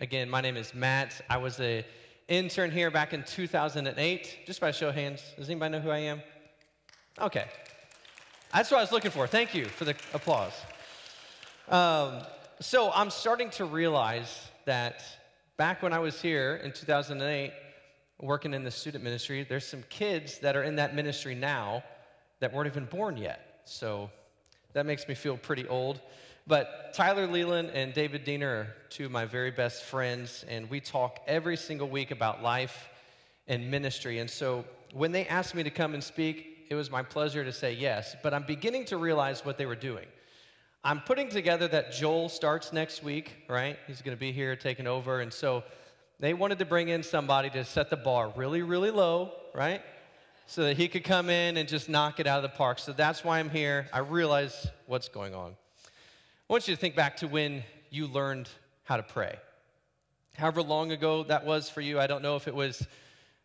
Again, my name is Matt. I was an intern here back in 2008. Just by a show of hands, does anybody know who I am? Okay. That's what I was looking for. Thank you for the applause. So I'm starting to realize that back when I was here in 2008, working in the student ministry, there's some kids that are in that ministry now that weren't even born yet. So that makes me feel pretty old. But Tyler Leland and David Diener are two of my very best friends, and we talk every single week about life and ministry. And so when they asked me to come and speak, it was my pleasure to say yes, but I'm beginning to realize what they were doing. I'm putting together that Joel starts next week, right? He's going to be here taking over, and so they wanted to bring in somebody to set the bar really, really low, right? So that he could come in and just knock it out of the park. So that's why I'm here. I realize what's going on. I want you to think back to when you learned how to pray. However long ago that was for you, I don't know if it was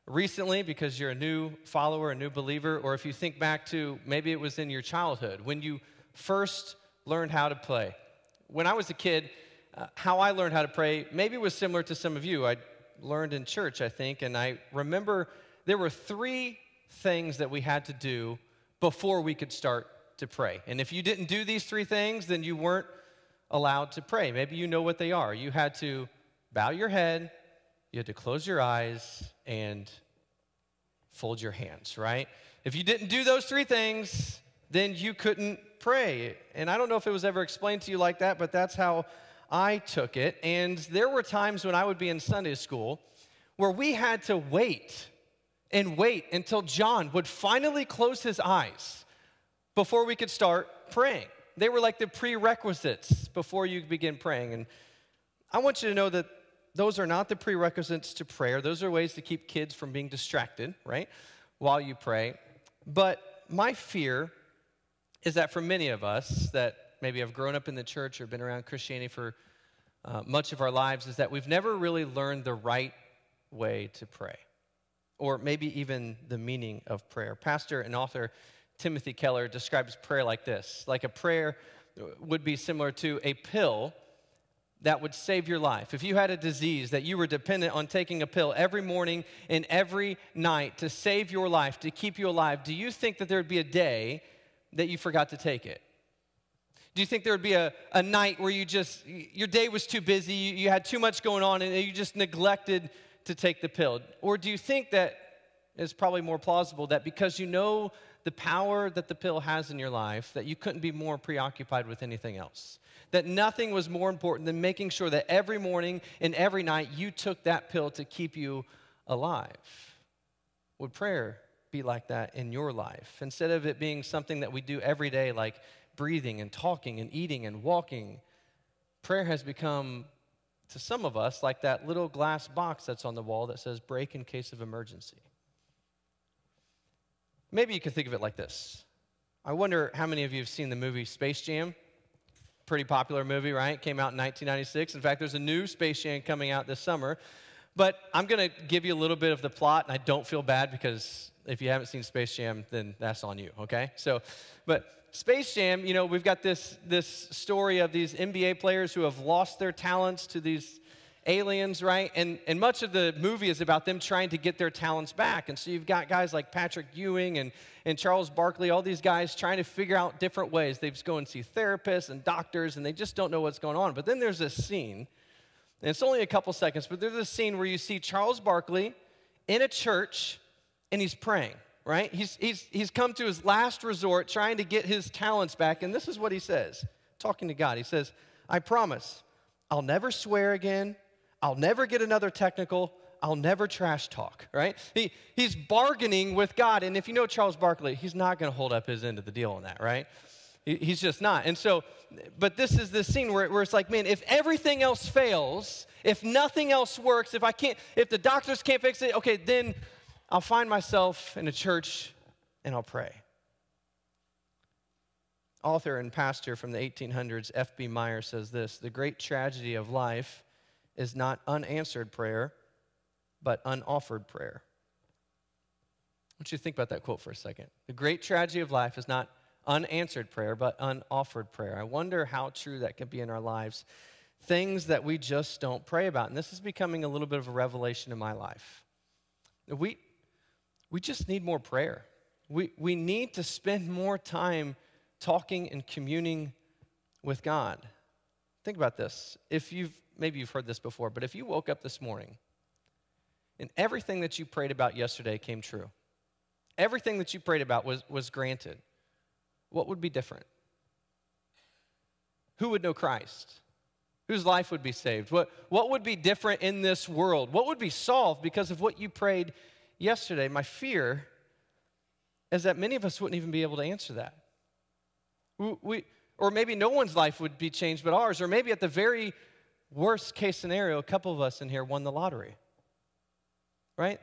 recently because you're a new follower, a new believer, or if you think back to maybe it was in your childhood when you first learned how to pray. When I was a kid, how I learned how to pray maybe was similar to some of you. I learned in church, I think, and I remember there were three things that we had to do before we could start to pray. And if you didn't do these three things, then you weren't allowed to pray. Maybe you know what they are. You had to bow your head, you had to close your eyes, and fold your hands, right? If you didn't do those three things, then you couldn't pray. And I don't know if it was ever explained to you like that, but that's how I took it. And there were times when I would be in Sunday school where we had to wait until John would finally close his eyes before we could start praying. They were like the prerequisites before you begin praying. And I want you to know that those are not the prerequisites to prayer. Those are ways to keep kids from being distracted, right, while you pray. But my fear is that for many of us that maybe have grown up in the church or been around Christianity for much of our lives, is that we've never really learned the right way to pray, or maybe even the meaning of prayer. Pastor and author Timothy Keller describes prayer like this, like a prayer would be similar to a pill that would save your life. If you had a disease that you were dependent on taking a pill every morning and every night to save your life, to keep you alive, do you think that there would be a day that you forgot to take it? Do you think there would be a night where you just, your day was too busy, you had too much going on, and you just neglected to take the pill? Or do you think that it's probably more plausible that because you know the power that the pill has in your life, that you couldn't be more preoccupied with anything else? That nothing was more important than making sure that every morning and every night you took that pill to keep you alive? Would prayer be like that in your life? Instead of it being something that we do every day, like breathing and talking and eating and walking, prayer has become, to some of us, like that little glass box that's on the wall that says, break in case of emergency. Maybe you can think of it like this. I wonder how many of you have seen the movie Space Jam? Pretty popular movie, right? Came out in 1996. In fact, there's a new Space Jam coming out this summer. But I'm going to give you a little bit of the plot, and I don't feel bad because if you haven't seen Space Jam, then that's on you, okay? So, but Space Jam, you know, we've got this story of these NBA players who have lost their talents to these aliens, right? And much of the movie is about them trying to get their talents back. And so you've got guys like Patrick Ewing and Charles Barkley, all these guys trying to figure out different ways. They just go and see therapists and doctors, and they just don't know what's going on. But then there's this scene, and it's only a couple seconds, but there's this scene where you see Charles Barkley in a church, and he's praying, right? He's come to his last resort trying to get his talents back, and this is what he says, talking to God. He says, I promise, I'll never swear again, I'll never get another technical, I'll never trash talk, right? He's bargaining with God, and if you know Charles Barkley, he's not going to hold up his end of the deal on that, right? He's just not. And so, but this is this scene where it's like, man, if everything else fails, if nothing else works, if the doctors can't fix it, okay, then I'll find myself in a church and I'll pray. Author and pastor from the 1800s, F.B. Meyer says this, the great tragedy of life is not unanswered prayer, but unoffered prayer. I want you to think about that quote for a second. The great tragedy of life is not unanswered prayer, but unoffered prayer. I wonder how true that can be in our lives. things that we just don't pray about. And this is becoming a little bit of a revelation in my life. We just need more prayer. We need to spend more time talking and communing with God. Think about this. Maybe you've heard this before, but if you woke up this morning and everything that you prayed about yesterday came true, everything that you prayed about was granted, what would be different? Who would know Christ? Whose life would be saved? What would be different in this world? What would be solved because of what you prayed yesterday? My fear is that many of us wouldn't even be able to answer that. Or maybe no one's life would be changed but ours, or maybe at the very worst case scenario, a couple of us in here won the lottery, right?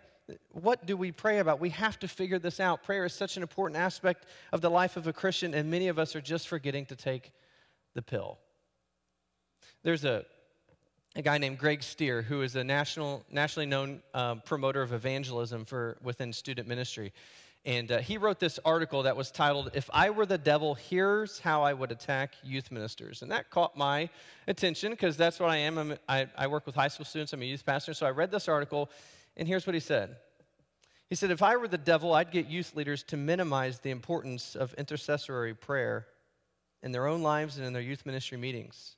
What do we pray about? We have to figure this out. Prayer is such an important aspect of the life of a Christian, and many of us are just forgetting to take the pill. There's a guy named Greg Stier who is a nationally known promoter of evangelism within student ministry. And he wrote this article that was titled, "If I Were the Devil, Here's How I Would Attack Youth Ministers." And that caught my attention because that's what I am. I work with high school students. I'm a youth pastor. So I read this article, and here's what he said. He said, "If I were the devil, I'd get youth leaders to minimize the importance of intercessory prayer in their own lives and in their youth ministry meetings.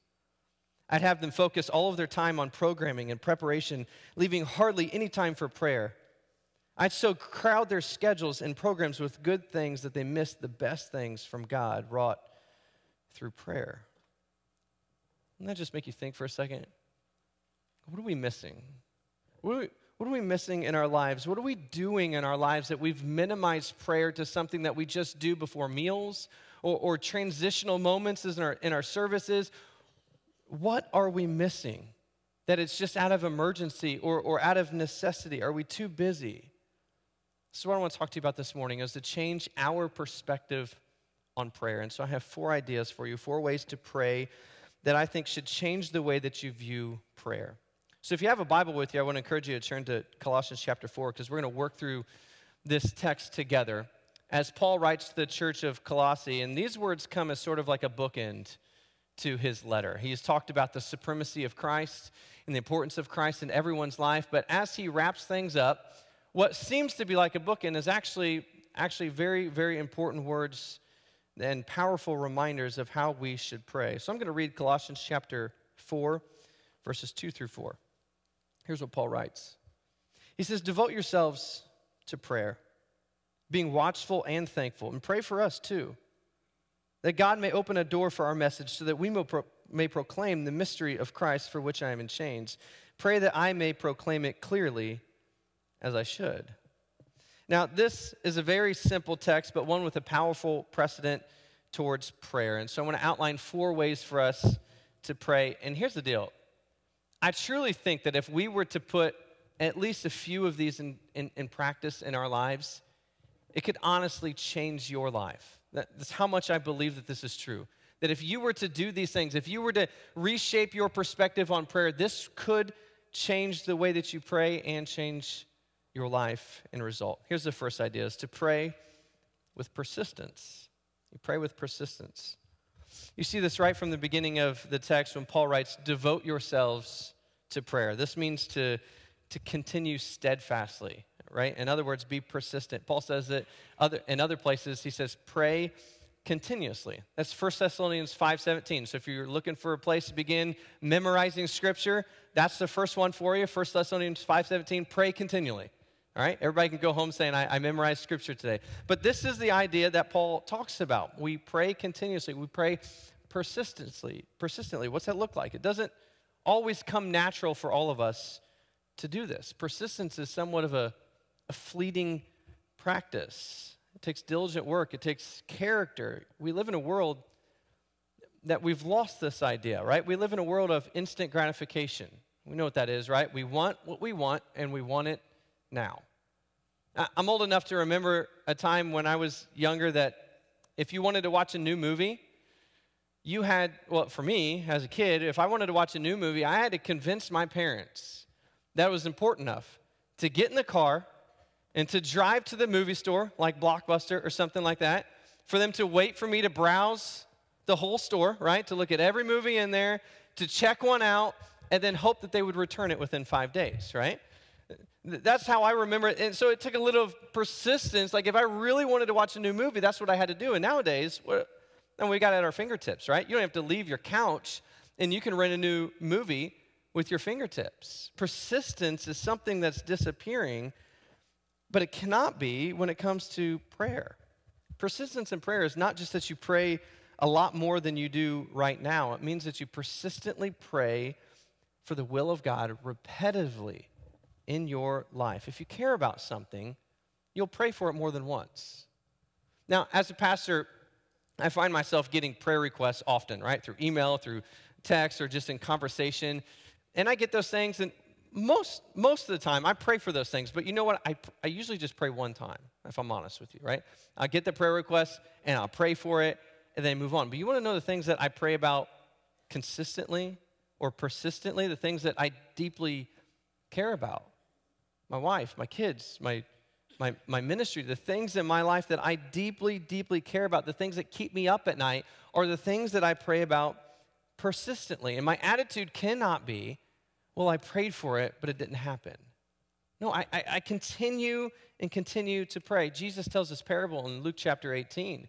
I'd have them focus all of their time on programming and preparation, leaving hardly any time for prayer. I'd so crowd their schedules and programs with good things that they miss the best things from God wrought through prayer." Doesn't that just make you think for a second? What are we missing? What are we missing in our lives? What are we doing in our lives that we've minimized prayer to something that we just do before meals or transitional moments in our services? What are we missing? That it's just out of emergency or out of necessity? Are we too busy? So what I want to talk to you about this morning is to change our perspective on prayer. And so I have 4 ideas for you, 4 ways to pray that I think should change the way that you view prayer. So if you have a Bible with you, I want to encourage you to turn to Colossians chapter 4 because we're going to work through this text together. As Paul writes to the church of Colossae, and these words come as sort of like a bookend to his letter. He has talked about the supremacy of Christ and the importance of Christ in everyone's life, but as he wraps things up, what seems to be like a bookend is actually very, very important words and powerful reminders of how we should pray. So I'm going to read Colossians chapter 4, verses 2 through 4. Here's what Paul writes. He says, "Devote yourselves to prayer, being watchful and thankful, and pray for us too, that God may open a door for our message so that we may proclaim the mystery of Christ for which I am in chains. Pray that I may proclaim it clearly as I should." Now, this is a very simple text, but one with a powerful precedent towards prayer. And so I want to outline 4 ways for us to pray. And here's the deal. I truly think that if we were to put at least a few of these in practice in our lives, it could honestly change your life. That's how much I believe that this is true. That if you were to do these things, if you were to reshape your perspective on prayer, this could change the way that you pray and change your life in result. Here's the first idea, is to pray with persistence. You pray with persistence. You see this right from the beginning of the text when Paul writes, "Devote yourselves to prayer." This means to continue steadfastly. Right? In other words, be persistent. Paul says that in other places, he says, pray continuously. That's 1 Thessalonians 5:17. So if you're looking for a place to begin memorizing Scripture, that's the first one for you, 1 Thessalonians 5:17, pray continually. All right? Everybody can go home saying, I memorized Scripture today. But this is the idea that Paul talks about. We pray continuously. We pray persistently. What's that look like? It doesn't always come natural for all of us to do this. Persistence is somewhat of a fleeting practice. It takes diligent work. It takes character. We live in a world that we've lost this idea, right? We live in a world of instant gratification. We know what that is, right? We want what we want, and we want it now. I'm old enough to remember a time when I was younger that if you wanted to watch a new movie, you had, well, for me as a kid, if I wanted to watch a new movie, I had to convince my parents that it was important enough to get in the car and to drive to the movie store, like Blockbuster or something like that, for them to wait for me to browse the whole store, right, to look at every movie in there, to check one out and then hope that they would return it within 5 days, right? That's how I remember it. And so it took a little persistence. Like if I really wanted to watch a new movie, that's what I had to do. And nowadays, and we got it at our fingertips, right? You don't have to leave your couch, and you can rent a new movie with your fingertips. Persistence is something that's disappearing, but it cannot be when it comes to prayer. Persistence in prayer is not just that you pray a lot more than you do right now. It means that you persistently pray for the will of God repetitively in your life. If you care about something, you'll pray for it more than once. Now, as a pastor, I find myself getting prayer requests often, right? Through email, through text, or just in conversation. And I get those things, and most of the time, I pray for those things. But you know what? I usually just pray one time, if I'm honest with you, right? I'll get the prayer request, and I'll pray for it, and then move on. But you want to know the things that I pray about consistently or persistently, the things that I deeply care about? My wife, my kids, my ministry, the things in my life that I deeply, deeply care about, the things that keep me up at night are the things that I pray about persistently. And my attitude cannot be, well, I prayed for it, but it didn't happen. No, I continue and continue to pray. Jesus tells this parable in Luke chapter 18,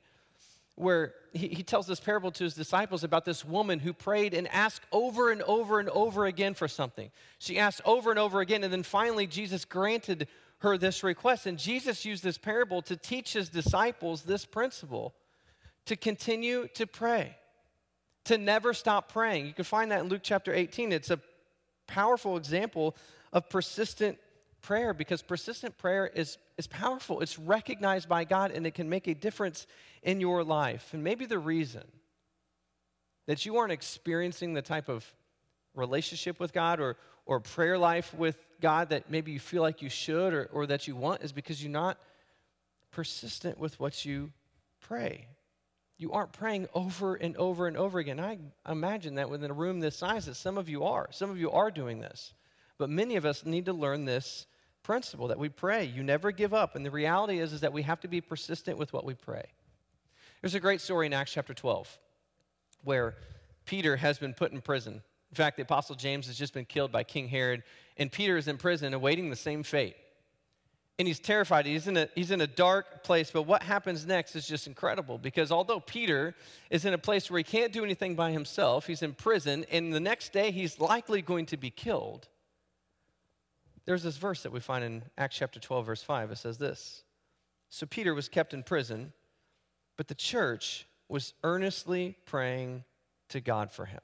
where he tells this parable to his disciples about this woman who prayed and asked over and over and over again for something. She asked over and over again, and then finally Jesus granted her this request. And Jesus used this parable to teach his disciples this principle, to continue to pray, to never stop praying. You can find that in Luke chapter 18. It's a powerful example of persistent prayer, because persistent prayer is powerful. It's recognized by God, and it can make a difference in your life. And maybe the reason that you aren't experiencing the type of relationship with God or prayer life with God that maybe you feel like you should or that you want is because you're not persistent with what you pray. You aren't praying over and over and over again. I imagine that within a room this size that some of you are. Some of you are doing this. But many of us need to learn this principle that we pray. You never give up. And the reality is that we have to be persistent with what we pray. There's a great story in Acts chapter 12 where Peter has been put in prison. In fact, the Apostle James has just been killed by King Herod, and Peter is in prison awaiting the same fate. And he's terrified. He's in a dark place, but what happens next is just incredible, because although Peter is in a place where he can't do anything by himself, he's in prison, and the next day he's likely going to be killed. There's this verse that we find in Acts chapter 12, verse 5. It says this: "So Peter was kept in prison, but the church was earnestly praying to God for him."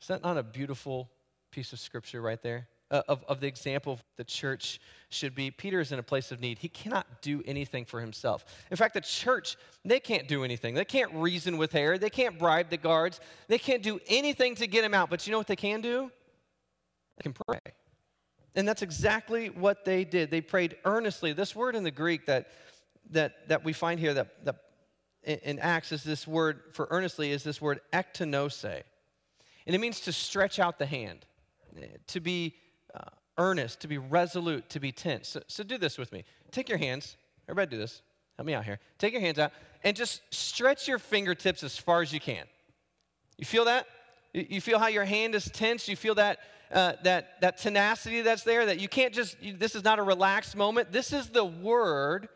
Is that not a beautiful piece of scripture right there? Of the example of the church should be. Peter is in a place of need. He cannot do anything for himself. In fact, the church, they can't do anything. They can't reason with Herod. They can't bribe the guards. They can't do anything to get him out. But you know what they can do? They can pray. And that's exactly what they did. They prayed earnestly. This word in the Greek that we find here that in Acts is this word for earnestly is this word ektenose. And it means to stretch out the hand, to be earnest, to be resolute, to be tense. So do this with me. Take your hands. Everybody do this. Help me out here. Take your hands out and just stretch your fingertips as far as you can. You feel that? You feel how your hand is tense? You feel that tenacity that's there? That you can't this is not a relaxed moment. This is the word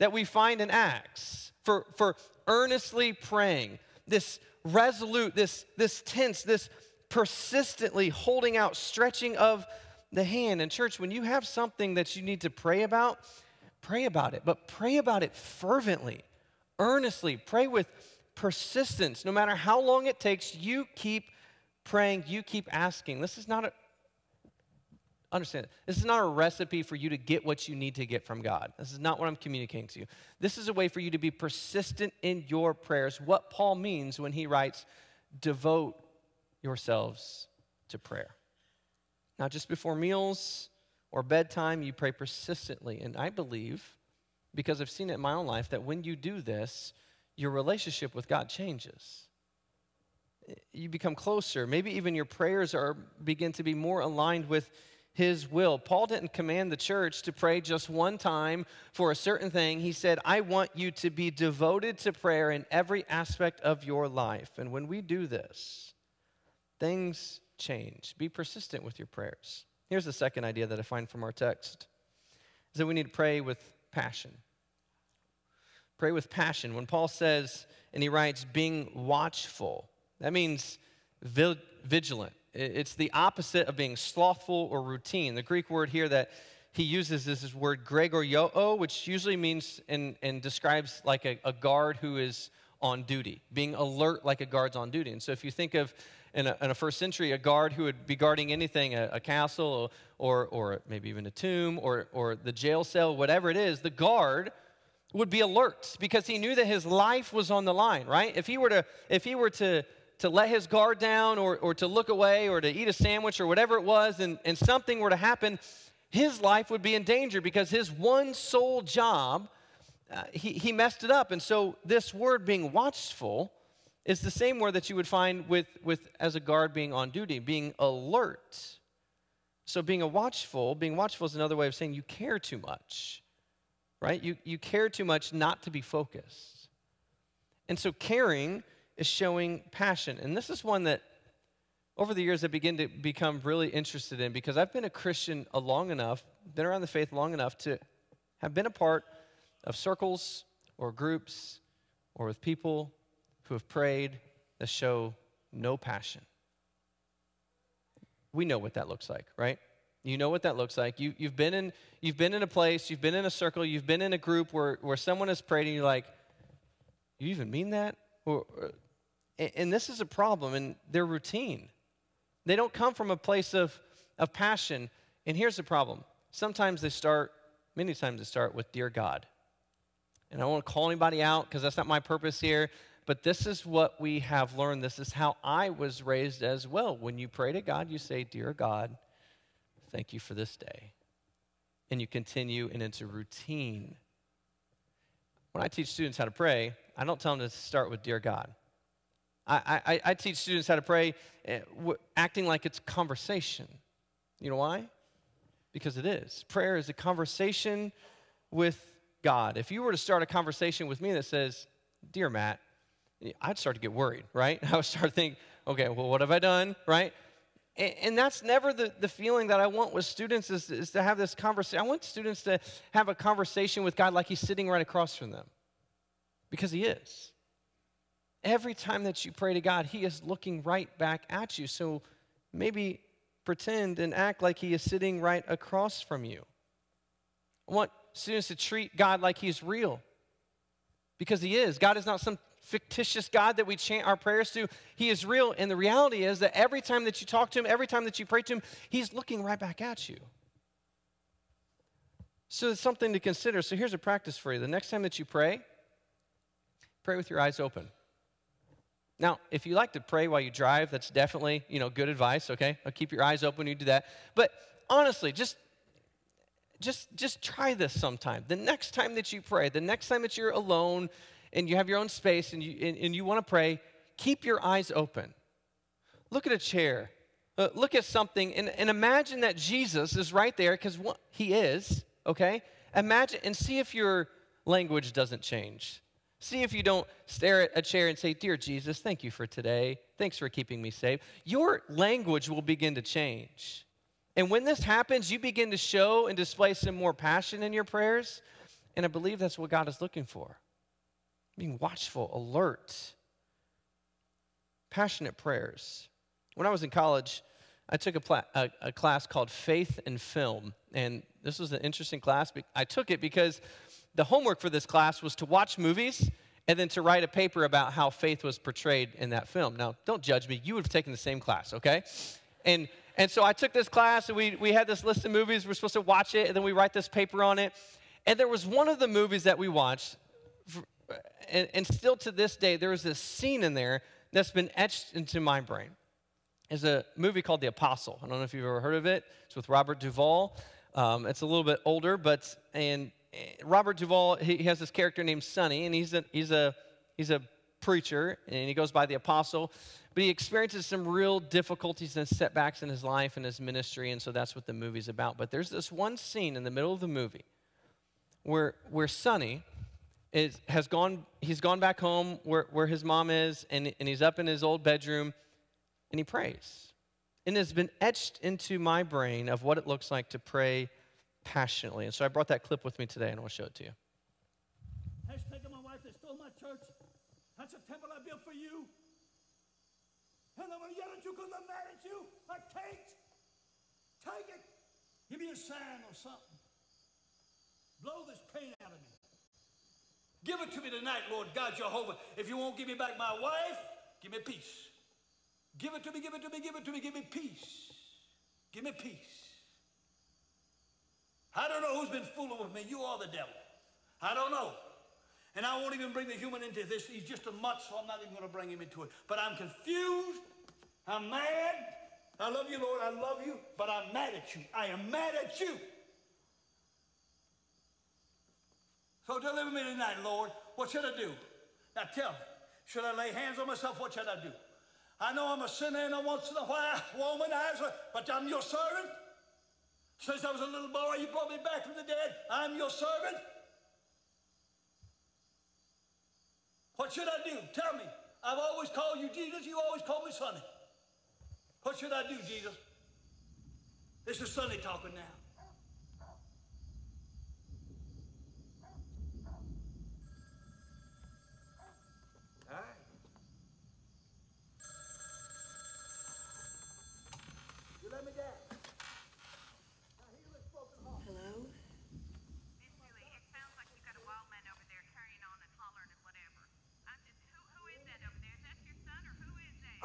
that we find in Acts for earnestly praying. This resolute, this tense, this persistently holding out, stretching of the hand. And church, when you have something that you need to pray about it, but pray about it fervently, earnestly. Pray with persistence. No matter how long it takes, you keep praying, you keep asking. This is not a recipe for you to get what you need to get from God. This is not what I'm communicating to you. This is a way for you to be persistent in your prayers, what Paul means when he writes, devote yourselves to prayer. Not just before meals or bedtime, you pray persistently. And I believe, because I've seen it in my own life, that when you do this, your relationship with God changes. You become closer. Maybe even your prayers begin to be more aligned with his will. Paul didn't command the church to pray just one time for a certain thing. He said, I want you to be devoted to prayer in every aspect of your life. And when we do this, things change. Be persistent with your prayers. Here's the second idea that I find from our text, is that we need to pray with passion. Pray with passion. When Paul says, and he writes, being watchful, that means vigilant. It's the opposite of being slothful or routine. The Greek word here that he uses is this word gregorio, which usually means and describes like a guard who is on duty, being alert like a guard's on duty. And so if you think of in a first century, a guard who would be guarding anything, a castle or maybe even a tomb or the jail cell, whatever it is, the guard would be alert because he knew that his life was on the line, right? If he were to let his guard down or to look away or to eat a sandwich or whatever it was and something were to happen, his life would be in danger because his one sole job, he messed it up. And so this word being watchful is the same word that you would find with as a guard being on duty, being alert. So being watchful is another way of saying you care too much, right? You care too much not to be focused. And so caring is showing passion. And this is one that over the years I begin to become really interested in because I've been a Christian long enough, been around the faith long enough to have been a part of circles or groups or with people who have prayed that show no passion. We know what that looks like, right? You know what that looks like. You've been in a place, you've been in a circle, you've been in a group where someone has prayed and you're like, you even mean that? And this is a problem, and they're routine. They don't come from a place of passion. And here's the problem. Many times they start with, Dear God. And I won't call anybody out because that's not my purpose here, but this is what we have learned. This is how I was raised as well. When you pray to God, you say, Dear God, thank you for this day. And you continue, and it's a routine. When I teach students how to pray, I don't tell them to start with Dear God. I teach students how to pray acting like it's conversation. You know why? Because it is. Prayer is a conversation with God. If you were to start a conversation with me that says, Dear Matt, I'd start to get worried, right? I would start thinking, okay, well, what have I done, right? And that's never the feeling that I want with students is to have this conversation. I want students to have a conversation with God like he's sitting right across from them. Because he is. Every time that you pray to God, he is looking right back at you. So maybe pretend and act like he is sitting right across from you. I want students to treat God like he's real. Because he is. God is not some fictitious God that we chant our prayers to. He is real. And the reality is that every time that you talk to him, every time that you pray to him, he's looking right back at you. So it's something to consider. So here's a practice for you. The next time that you pray, pray with your eyes open. Now, if you like to pray while you drive, that's definitely, good advice, okay? Keep your eyes open when you do that. But honestly, just try this sometime. The next time that you pray, the next time that you're alone and you have your own space and you want to pray, keep your eyes open. Look at a chair. Look at something and imagine that Jesus is right there because he is, okay? Imagine and see if your language doesn't change. See if you don't stare at a chair and say, Dear Jesus, thank you for today. Thanks for keeping me safe. Your language will begin to change. And when this happens, you begin to show and display some more passion in your prayers. And I believe that's what God is looking for. Being watchful, alert, passionate prayers. When I was in college, I took a class called Faith and Film. And this was an interesting class. I took it because the homework for this class was to watch movies and then to write a paper about how faith was portrayed in that film. Now, don't judge me. You would have taken the same class, okay? And so I took this class, and we had this list of movies. We're supposed to watch it, and then we write this paper on it. And there was one of the movies that we watched, and still to this day, there was this scene in there that's been etched into my brain. It's a movie called The Apostle. I don't know if you've ever heard of it. It's with Robert Duvall. It's a little bit older, but Robert Duvall, he has this character named Sonny, and he's a preacher, and he goes by the Apostle. but he experiences some real difficulties and setbacks in his life and his ministry, and so that's what the movie's about. But there's this one scene in the middle of the movie where Sonny has gone back home where his mom is, and he's up in his old bedroom, and he prays. And it's been etched into my brain of what it looks like to pray passionately. And so I brought that clip with me today, and I'll show it to you. Has taken my wife, they stole my church. That's a temple I built for you. And I'm going to yell at you because I'm mad at you. I can't. Take it. Give me a sign or something. Blow this pain out of me. Give it to me tonight, Lord God Jehovah. If you won't give me back my wife, give me peace. Give it to me, give it to me, give it to me, give me peace. Give me peace. I don't know who's been fooling with me. You are the devil. I don't know. And I won't even bring the human into this. He's just a mutt, so I'm not even going to bring him into it. But I'm confused. I'm mad. I love you, Lord. I love you. But I'm mad at you. I am mad at you. So deliver me tonight, Lord. What should I do? Now tell me. Should I lay hands on myself? What should I do? I know I'm a sinner and I once in a while womanizer, but I'm your servant. Since I was a little boy, you brought me back from the dead. I'm your servant. What should I do? Tell me. I've always called you Jesus. You always call me Sonny. What should I do, Jesus? This is Sonny talking now. All right. You let me down. Hello?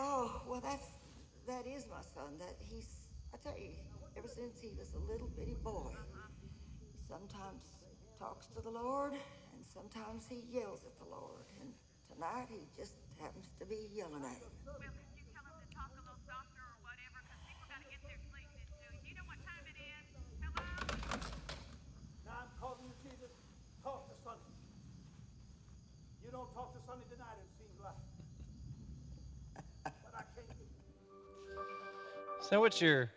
Oh, well, that is my son. I tell you, ever since he was a little bitty boy, he sometimes talks to the Lord, and sometimes he yells at the Lord. And tonight, he just happens to be yelling at him. Well, could you tell him to talk a little softer or whatever, because people got to get their sleep in, too. You know what time it is? Hello? Now, I'm calling you, Jesus. Talk to Sonny. You don't talk to Sonny tonight, it seems like. Is that what your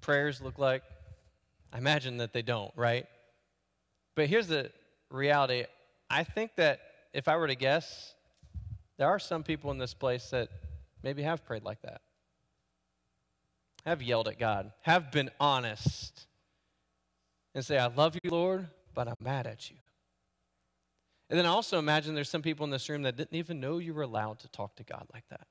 prayers look like? I imagine that they don't, right? But here's the reality. I think that if I were to guess, there are some people in this place that maybe have prayed like that, have yelled at God, have been honest, and say, I love you, Lord, but I'm mad at you. And then I also imagine there's some people in this room that didn't even know you were allowed to talk to God like that.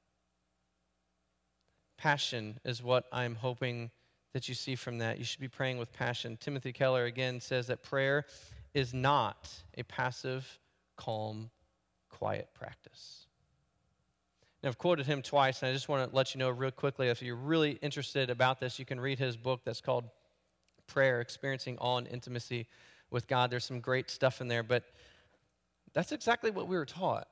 Passion is what I'm hoping that you see from that. You should be praying with passion. Timothy Keller, again, says that prayer is not a passive, calm, quiet practice. Now, I've quoted him twice, and I just want to let you know real quickly, if you're really interested about this, you can read his book that's called Prayer, Experiencing Awe and Intimacy with God. There's some great stuff in there, but that's exactly what we were taught.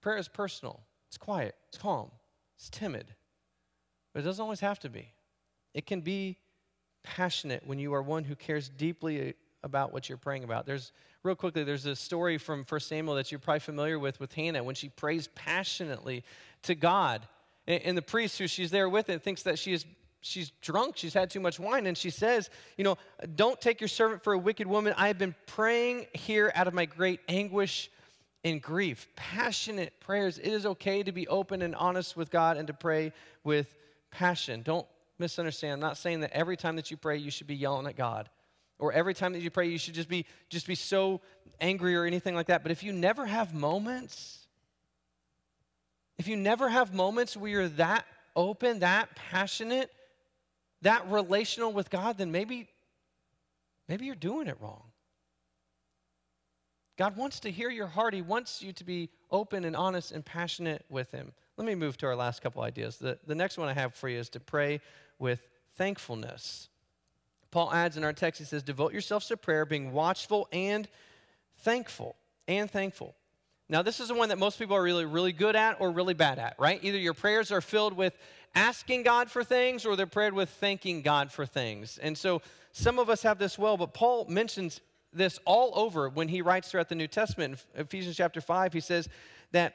Prayer is personal. It's quiet. It's calm. It's timid. But it doesn't always have to be. It can be passionate when you are one who cares deeply about what you're praying about. There's a story from 1 Samuel that you're probably familiar with Hannah, when she prays passionately to God. And the priest who she's there with it thinks that she's drunk, she's had too much wine, and she says, don't take your servant for a wicked woman. I have been praying here out of my great anguish in grief. Passionate prayers. It is okay to be open and honest with God and to pray with passion. Don't misunderstand. I'm not saying that every time that you pray, you should be yelling at God, or every time that you pray, you should just be so angry or anything like that. But if you never have moments, where you're that open, that passionate, that relational with God, then maybe you're doing it wrong. God wants to hear your heart. He wants you to be open and honest and passionate with him. Let me move to our last couple ideas. The next one I have for you is to pray with thankfulness. Paul adds in our text, he says, devote yourselves to prayer, being watchful and thankful. Now, this is the one that most people are really, really good at or really bad at, right? Either your prayers are filled with asking God for things, or they're prayed with thanking God for things. And so some of us have this well, but Paul mentions this all over when he writes throughout the New Testament. In Ephesians chapter 5, he says that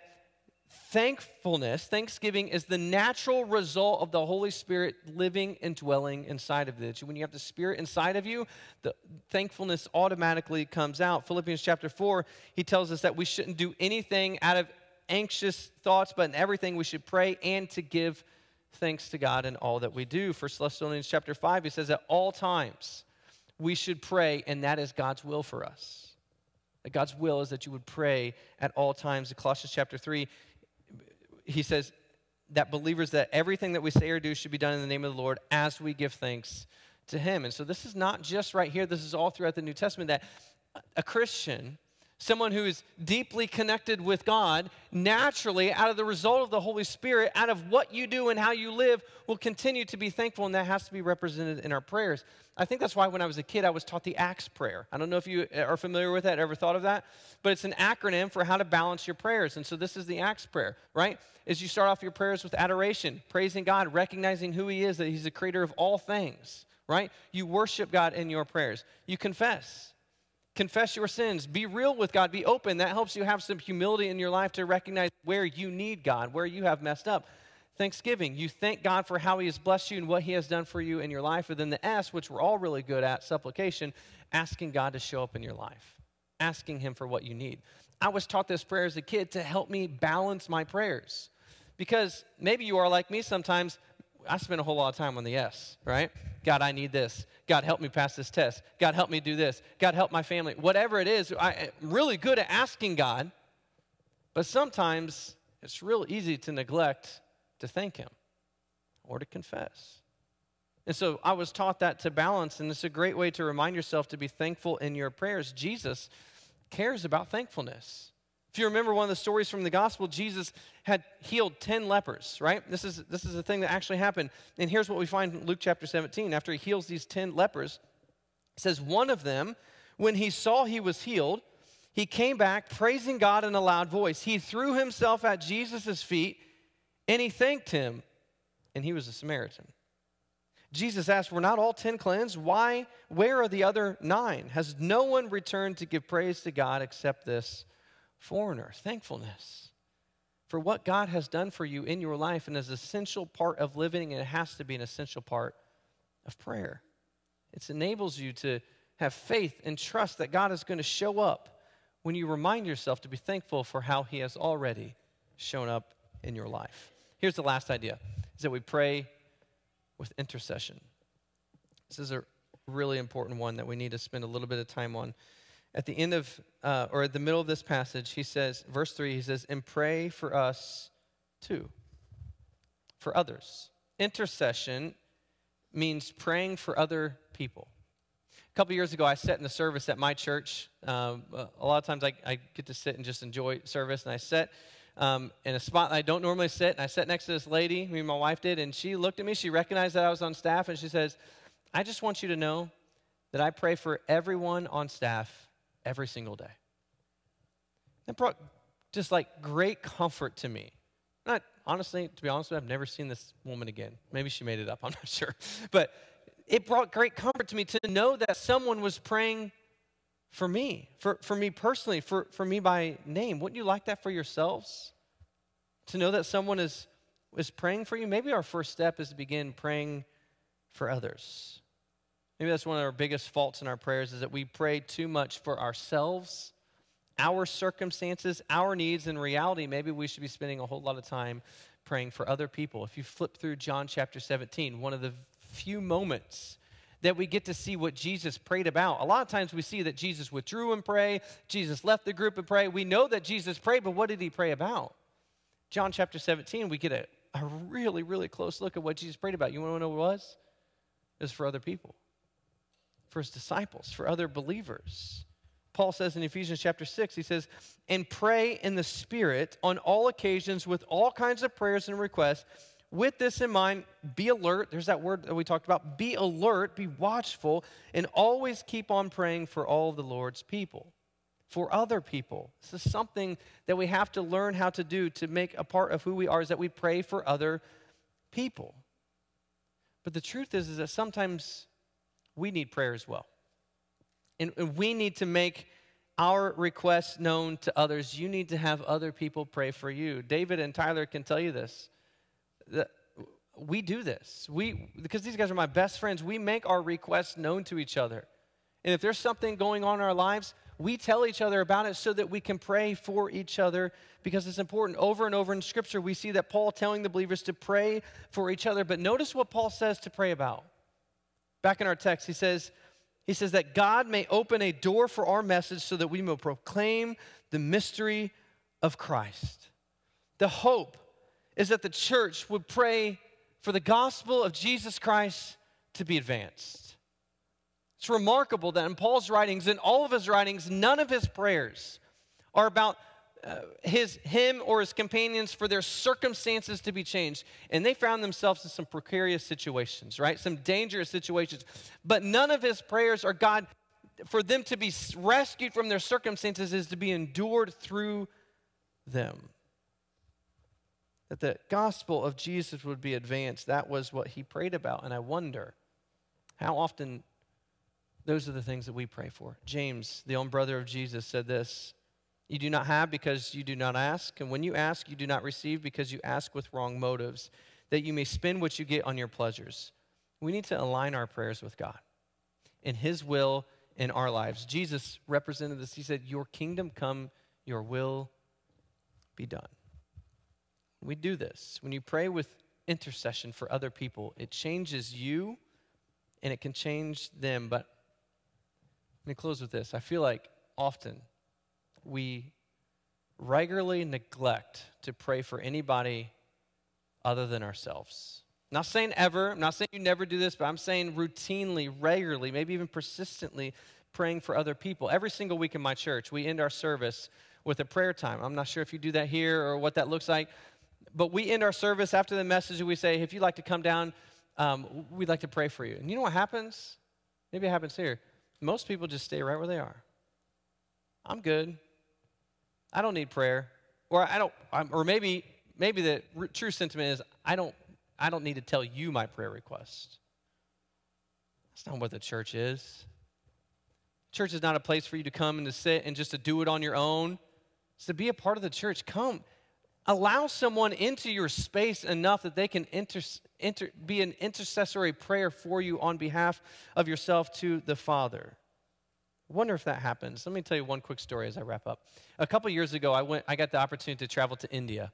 Thanksgiving is the natural result of the Holy Spirit living and dwelling inside of you. When you have the Spirit inside of you, the thankfulness automatically comes out. Philippians chapter 4, he tells us that we shouldn't do anything out of anxious thoughts, but in everything we should pray and to give thanks to God in all that we do. 1 Thessalonians chapter 5, he says at all times we should pray, and that is God's will for us. That God's will is that you would pray at all times. In Colossians chapter 3, he says that believers, that everything that we say or do should be done in the name of the Lord as we give thanks to him. And so this is not just right here. This is all throughout the New Testament, that a Christian, someone who is deeply connected with God, naturally, out of the result of the Holy Spirit, out of what you do and how you live, will continue to be thankful, and that has to be represented in our prayers. I think that's why when I was a kid, I was taught the ACTS prayer. I don't know if you are familiar with that, ever thought of that, but it's an acronym for how to balance your prayers, and so this is the ACTS prayer, right? Is you start off your prayers with adoration, praising God, recognizing who he is, that he's the creator of all things, right? You worship God in your prayers. You confess. Confess your sins. Be real with God. Be open. That helps you have some humility in your life to recognize where you need God, where you have messed up. Thanksgiving. You thank God for how he has blessed you and what he has done for you in your life. And then the S, which we're all really good at, supplication, asking God to show up in your life, asking him for what you need. I was taught this prayer as a kid to help me balance my prayers, because maybe you are like me sometimes. I spend a whole lot of time on the S, right? God, I need this. God, help me pass this test. God, help me do this. God, help my family. Whatever it is, I'm really good at asking God, but sometimes it's real easy to neglect to thank him or to confess. And so I was taught that to balance, and it's a great way to remind yourself to be thankful in your prayers. Jesus cares about thankfulness. If you remember one of the stories from the gospel, Jesus had healed 10 lepers, right? This is the thing that actually happened. And here's what we find in Luke chapter 17. After he heals these 10 lepers, it says one of them, when he saw he was healed, he came back praising God in a loud voice. He threw himself at Jesus' feet, and he thanked him, and he was a Samaritan. Jesus asked, were not all 10 cleansed? Where are the other 9? Has no one returned to give praise to God except this foreigner? Thankfulness for what God has done for you in your life, and is an essential part of living, and it has to be an essential part of prayer. It enables you to have faith and trust that God is going to show up when you remind yourself to be thankful for how he has already shown up in your life. Here's the last idea, is that we pray with intercession. This is a really important one that we need to spend a little bit of time on. At the end of, or at the middle of this passage, he says, verse 3, he says, and pray for us too, for others. Intercession means praying for other people. A couple years ago, I sat in the service at my church. A lot of times I get to sit and just enjoy service, and I sat in a spot that I don't normally sit, and I sat next to this lady, me and my wife did, and she looked at me, she recognized that I was on staff, and she says, I just want you to know that I pray for everyone on staff every single day. That brought just like great comfort to me. To be honest with you, I've never seen this woman again. Maybe she made it up, I'm not sure. But it brought great comfort to me to know that someone was praying for me personally, for me by name. Wouldn't you like that for yourselves? To know that someone is praying for you? Maybe our first step is to begin praying for others. Maybe that's one of our biggest faults in our prayers, is that we pray too much for ourselves, our circumstances, our needs. In reality, maybe we should be spending a whole lot of time praying for other people. If you flip through John chapter 17, one of the few moments that we get to see what Jesus prayed about. A lot of times we see that Jesus withdrew and prayed, Jesus left the group and prayed. We know that Jesus prayed, but what did he pray about? John chapter 17, we get a really, really close look at what Jesus prayed about. You want to know what it was? It was for other people, for his disciples, for other believers. Paul says in Ephesians chapter 6, he says, and pray in the Spirit on all occasions with all kinds of prayers and requests. With this in mind, be alert. There's that word that we talked about. Be alert, be watchful, and always keep on praying for all of the Lord's people, for other people. This is something that we have to learn how to do to make a part of who we are, is that we pray for other people. But the truth is that sometimes we need prayer as well. And we need to make our requests known to others, you need to have other people pray for you. David and Tyler can tell you this. We do this. Because these guys are my best friends, we make our requests known to each other. And if there's something going on in our lives, we tell each other about it so that we can pray for each other, because it's important. Over and over in Scripture, we see that Paul telling the believers to pray for each other. But notice what Paul says to pray about. Back in our text, he says that God may open a door for our message so that we may proclaim the mystery of Christ. The hope is that the church would pray for the gospel of Jesus Christ to be advanced. It's remarkable that in Paul's writings, in all of his writings, none of his prayers are about him or his companions for their circumstances to be changed. And they found themselves in some precarious situations, right? Some dangerous situations. But none of his prayers are God for them to be rescued from their circumstances, is to be endured through them. That the gospel of Jesus would be advanced. That was what he prayed about. And I wonder how often those are the things that we pray for. James, the own brother of Jesus, said this: "You do not have because you do not ask, and when you ask, you do not receive because you ask with wrong motives, that you may spend what you get on your pleasures." We need to align our prayers with God and his will in our lives. Jesus represented this. He said, "Your kingdom come, your will be done." We do this. When you pray with intercession for other people, it changes you and it can change them. But let me close with this. I feel like often we regularly neglect to pray for anybody other than ourselves. I'm not saying ever. I'm not saying you never do this, but I'm saying routinely, regularly, maybe even persistently praying for other people. Every single week in my church, we end our service with a prayer time. I'm not sure if you do that here or what that looks like, but we end our service after the message and we say, if you'd like to come down, we'd like to pray for you. And you know what happens? Maybe it happens here. Most people just stay right where they are. I'm good. I don't need prayer. Or maybe the true sentiment is, I don't need to tell you my prayer request. That's not what the church is. Church is not a place for you to come and to sit and just to do it on your own. It's to be a part of the church. Come. Allow someone into your space enough that they can be an intercessory prayer for you on behalf of yourself to the Father. I wonder if that happens. Let me tell you one quick story as I wrap up. A couple years ago, I got the opportunity to travel to India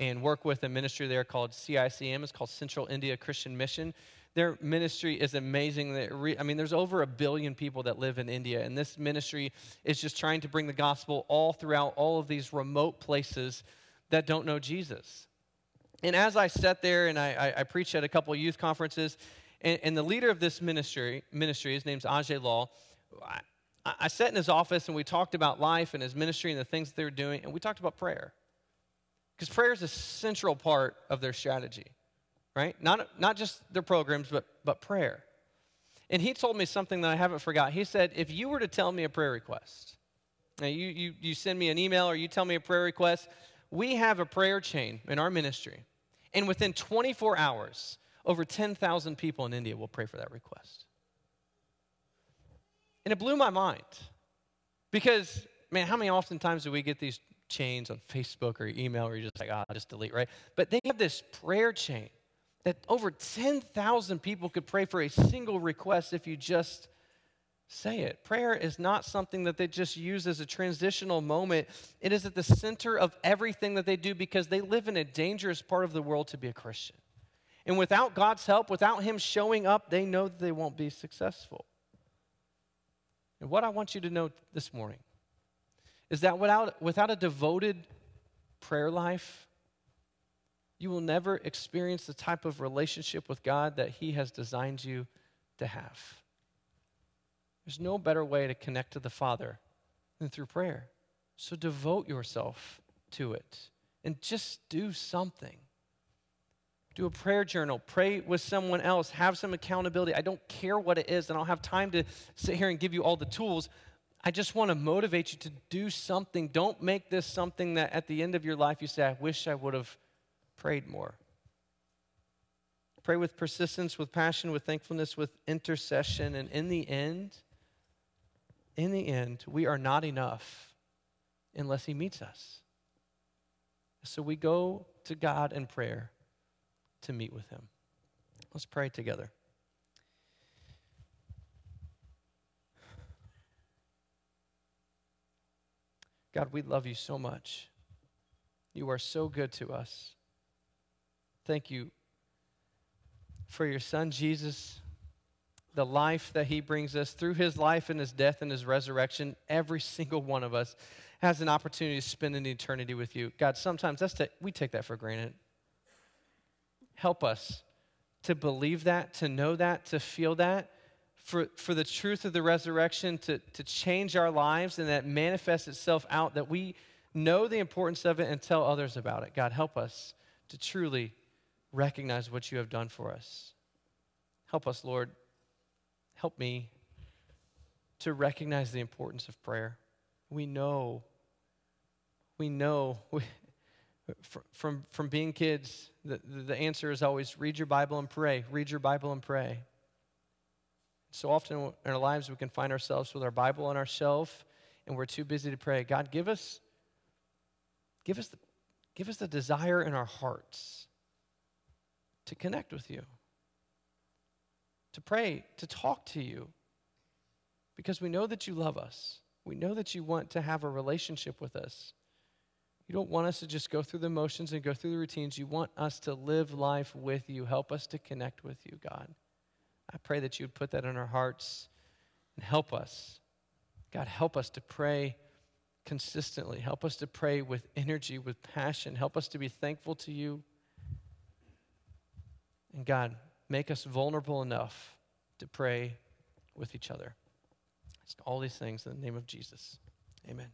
and work with a ministry there called CICM. It's called Central India Christian Mission. Their ministry is amazing. There's over 1 billion people that live in India, and this ministry is just trying to bring the gospel all throughout all of these remote places that don't know Jesus. And as I sat there and I preached at a couple of youth conferences, and the leader of this ministry, his name's Ajay Lal, I sat in his office and we talked about life and his ministry and the things that they were doing, and we talked about prayer. Because prayer is a central part of their strategy, right? Not just their programs, but prayer. And he told me something that I haven't forgot. He said, if you were to tell me a prayer request, now you send me an email or you tell me a prayer request, we have a prayer chain in our ministry, and within 24 hours, over 10,000 people in India will pray for that request. And it blew my mind because, man, how many oftentimes do we get these chains on Facebook or email where you're just like, I'll just delete, right? But they have this prayer chain that over 10,000 people could pray for a single request if you just say it. Prayer is not something that they just use as a transitional moment. It is at the center of everything that they do because they live in a dangerous part of the world to be a Christian. And without God's help, without him showing up, they know that they won't be successful. And what I want you to know this morning is that without a devoted prayer life, you will never experience the type of relationship with God that he has designed you to have. There's no better way to connect to the Father than through prayer. So devote yourself to it and just do something. Do a prayer journal. Pray with someone else. Have some accountability. I don't care what it is, and I don't have time to sit here and give you all the tools. I just want to motivate you to do something. Don't make this something that at the end of your life you say, I wish I would have prayed more. Pray with persistence, with passion, with thankfulness, with intercession, and in the end, in the end, we are not enough unless he meets us. So we go to God in prayer to meet with him. Let's pray together. God, we love you so much. You are so good to us. Thank you for your son, Jesus, the life that he brings us. Through his life and his death and his resurrection, every single one of us has an opportunity to spend an eternity with you. God, sometimes we take that for granted. Help us to believe that, to know that, to feel that, for the truth of the resurrection to change our lives and that manifests itself out, that we know the importance of it and tell others about it. God, help us to truly recognize what you have done for us. Help us, Lord. Help me to recognize the importance of prayer. We know, from being kids, the answer is always read your Bible and pray. Read your Bible and pray. So often in our lives, we can find ourselves with our Bible on our shelf, and we're too busy to pray. God, give us the desire in our hearts to connect with you, to pray, to talk to you, because we know that you love us. We know that you want to have a relationship with us. You don't want us to just go through the motions and go through the routines. You want us to live life with you. Help us to connect with you, God. I pray that you would put that in our hearts and help us. God, help us to pray consistently. Help us to pray with energy, with passion. Help us to be thankful to you. And God, make us vulnerable enough to pray with each other. All these things in the name of Jesus. Amen.